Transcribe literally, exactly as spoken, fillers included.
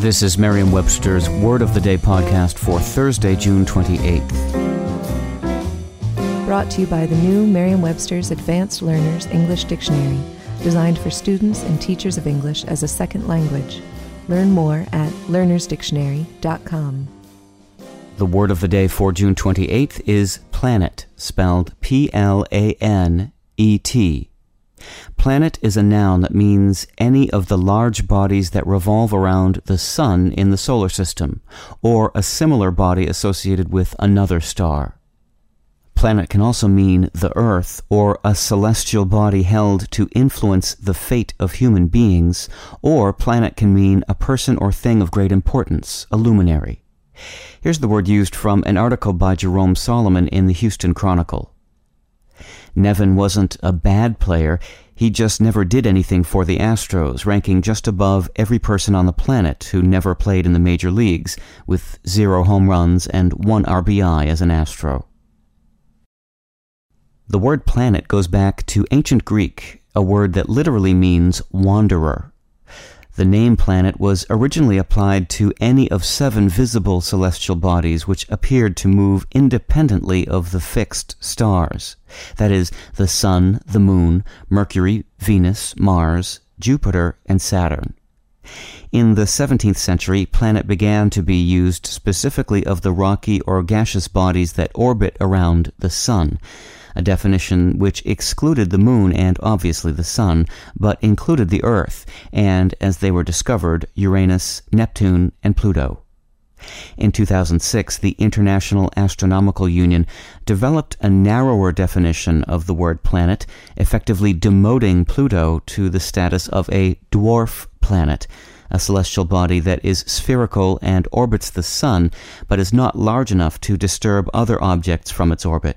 This is Merriam-Webster's Word of the Day podcast for Thursday, June twenty-eighth. Brought to you by the new Merriam-Webster's Advanced Learners English Dictionary, designed for students and teachers of English as a second language. Learn more at learners dictionary dot com. The word of the day for June twenty-eighth is planet, spelled P L A N E T. Planet is a noun that means any of the large bodies that revolve around the sun in the solar system, or a similar body associated with another star. Planet can also mean the earth, or a celestial body held to influence the fate of human beings, or planet can mean a person or thing of great importance, a luminary. Here's the word used from an article by Jerome Solomon in the Houston Chronicle. Nevin wasn't a bad player, he just never did anything for the Astros, ranking just above every person on the planet who never played in the major leagues, with zero home runs and one R B I as an Astro. The word planet goes back to ancient Greek, a word that literally means wanderer. The name planet was originally applied to any of seven visible celestial bodies which appeared to move independently of the fixed stars, that is, the Sun, the Moon, Mercury, Venus, Mars, Jupiter, and Saturn. In the seventeenth century, planet began to be used specifically of the rocky or gaseous bodies that orbit around the Sun, a definition which excluded the moon and obviously the sun, but included the earth, and, as they were discovered, Uranus, Neptune, and Pluto. In two thousand six, the International Astronomical Union developed a narrower definition of the word planet, effectively demoting Pluto to the status of a dwarf planet, a celestial body that is spherical and orbits the sun, but is not large enough to disturb other objects from its orbit.